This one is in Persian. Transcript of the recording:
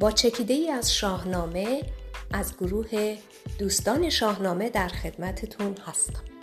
با چکیده‌ای از شاهنامه از گروه دوستان شاهنامه در خدمتتون هستم.